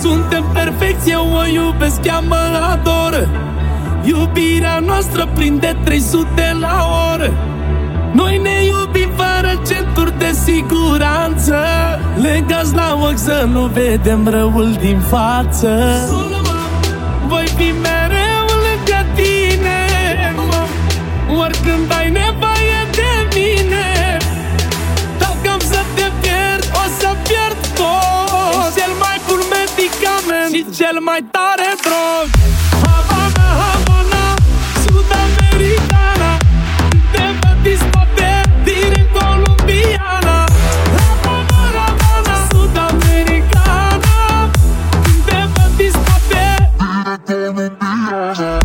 Suntem perfecți, eu o iubesc, ea mă adoră. Iubirea noastră prinde 300 la oră. Noi ne iubim fără centuri de siguranță. Legați la ochi să nu vedem răul din față. Voi fi mereu lângă tine, oricând ai nevoie de mine. Dacă am să te pierd, o să pierd tot. Ești cel mai bun medicament și cel mai tare drog. Havana, Havana, Sud-Americana, te văd dispate din Columbiana. Havana, Havana, Sud-Americana, te văd dispate din Columbiana.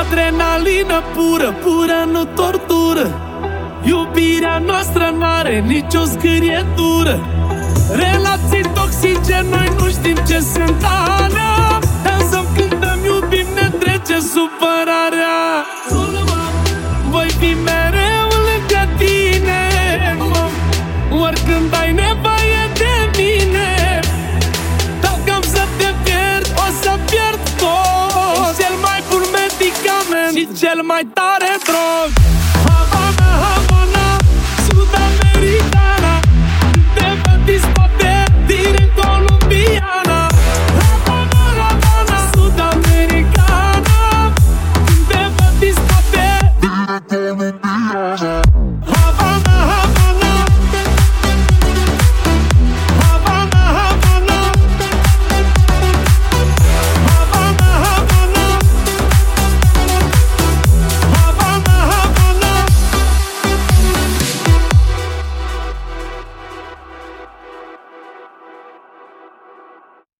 Adrenalină pură, pură, nu tortură. Iubirea noastră n-are nicio scârietură. Relații toxice, noi nu știm ce sunt alea. Dansăm când îmi iubim, ne trece supărarea. Voi fi mereu lângă tine, oricând ai nevoie de mine. Dacă am să te pierd, o să pierd tot. Ești cel mai bun medicament și cel mai tare drog. Havana, Havana, Sud-Americana, te văd dispate din Columbiana. Havana, Havana, Sud-Americana, te văd dispate din Columbiana.